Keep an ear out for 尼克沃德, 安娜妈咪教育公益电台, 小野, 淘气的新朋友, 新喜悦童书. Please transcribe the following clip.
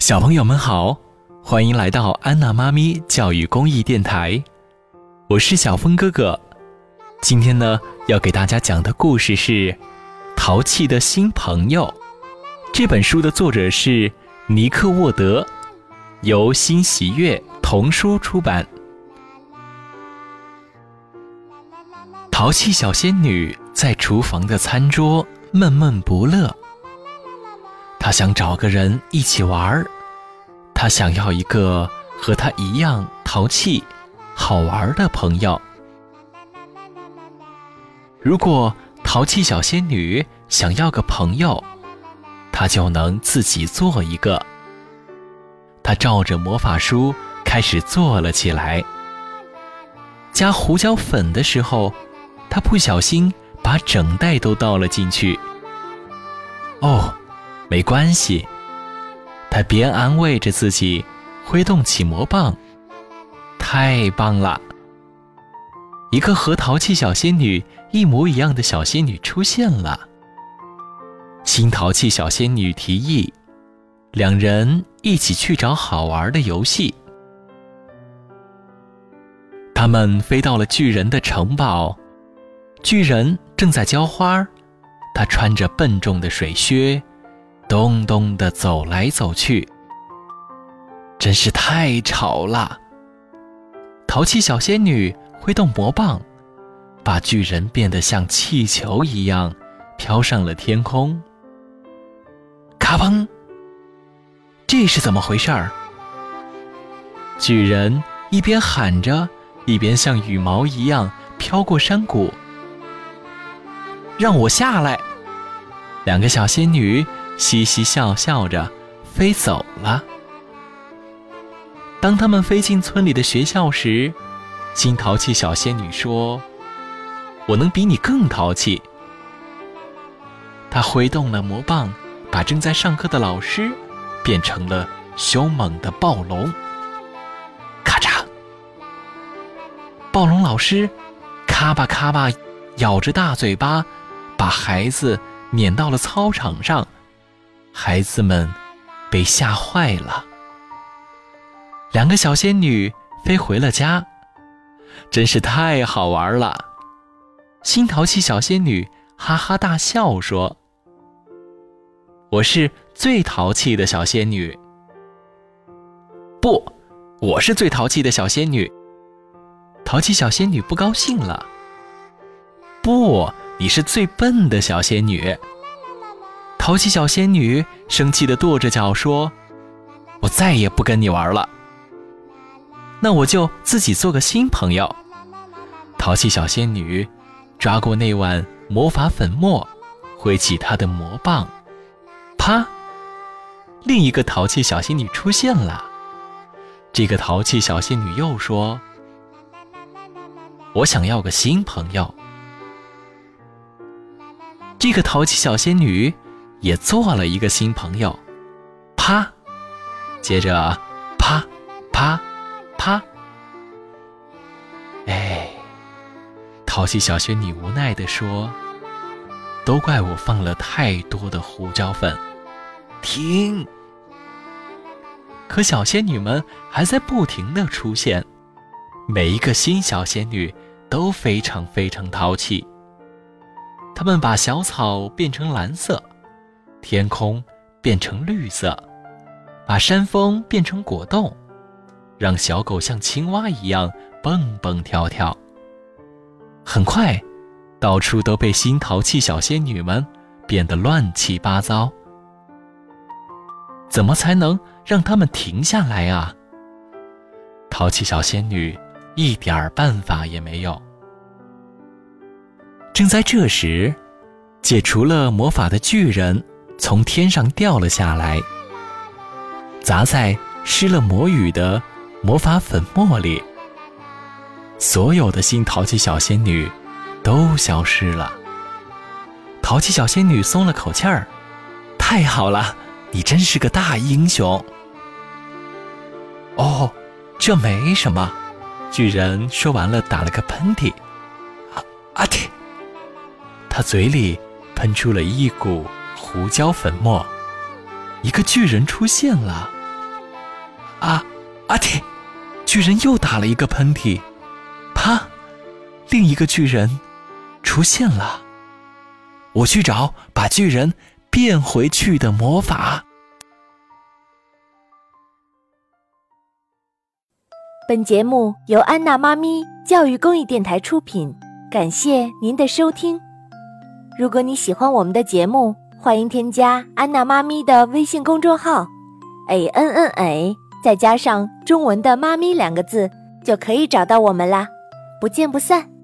小朋友们好，欢迎来到安娜妈咪教育公益电台，我是小峰哥哥。今天呢，要给大家讲的故事是《淘气的新朋友》。这本书的作者是尼克沃德，由新喜悦童书出版。淘气小仙女在厨房的餐桌闷闷不乐，他想找个人一起玩，他想要一个和他一样淘气、好玩的朋友。如果淘气小仙女想要个朋友，她就能自己做一个。她照着魔法书开始做了起来。加胡椒粉的时候，她不小心把整袋都倒了进去。哦，没关系，他边安慰着自己，挥动起魔棒。太棒了！一个和淘气小仙女一模一样的小仙女出现了。新淘气小仙女提议，两人一起去找好玩的游戏。他们飞到了巨人的城堡，巨人正在浇花，他穿着笨重的水靴，咚咚地走来走去，真是太吵了。淘气小仙女挥动魔棒，把巨人变得像气球一样飘上了天空。咔砰！这是怎么回事儿？巨人一边喊着，一边像羽毛一样飘过山谷。让我下来！两个小仙女嘻嘻笑笑着飞走了。当他们飞进村里的学校时，新淘气小仙女说，我能比你更淘气。她挥动了魔棒，把正在上课的老师变成了凶猛的暴龙。咔嚓！暴龙老师咔吧咔吧咬着大嘴巴，把孩子撵到了操场上。孩子们被吓坏了。两个小仙女飞回了家，真是太好玩了。新淘气小仙女哈哈大笑说，我是最淘气的小仙女。不，我是最淘气的小仙女。淘气小仙女不高兴了。不，你是最笨的小仙女。淘气小仙女生气地跺着脚说，我再也不跟你玩了。那我就自己做个新朋友。淘气小仙女抓过那碗魔法粉末，挥起她的魔棒。啪！另一个淘气小仙女出现了。这个淘气小仙女又说，我想要个新朋友。这个淘气小仙女也做了一个新朋友。啪，接着啪啪啪。哎，淘气小仙女无奈地说，都怪我放了太多的胡椒粉。停！可小仙女们还在不停地出现，每一个新小仙女都非常淘气。她们把小草变成蓝色，天空变成绿色，把山峰变成果冻，让小狗像青蛙一样蹦蹦跳跳。很快，到处都被新淘气小仙女们变得乱七八糟。怎么才能让她们停下来啊？淘气小仙女一点办法也没有。正在这时，解除了魔法的巨人从天上掉了下来，砸在施了魔语的魔法粉末里。所有的新淘气小仙女都消失了。淘气小仙女松了口气儿，太好了，你真是个大英雄。哦，这没什么。巨人说完了，打了个喷嚏。嚏！他嘴里喷出了一股胡椒粉末。一个巨人出现了，阿嚏！巨人又打了一个喷嚏，啪！另一个巨人出现了。我去找把巨人变回去的魔法。本节目由安娜妈咪教育公益电台出品，感谢您的收听。如果你喜欢我们的节目，欢迎添加安娜妈咪的微信公众号 ANNA 再加上中文的妈咪2个字，就可以找到我们啦。不见不散。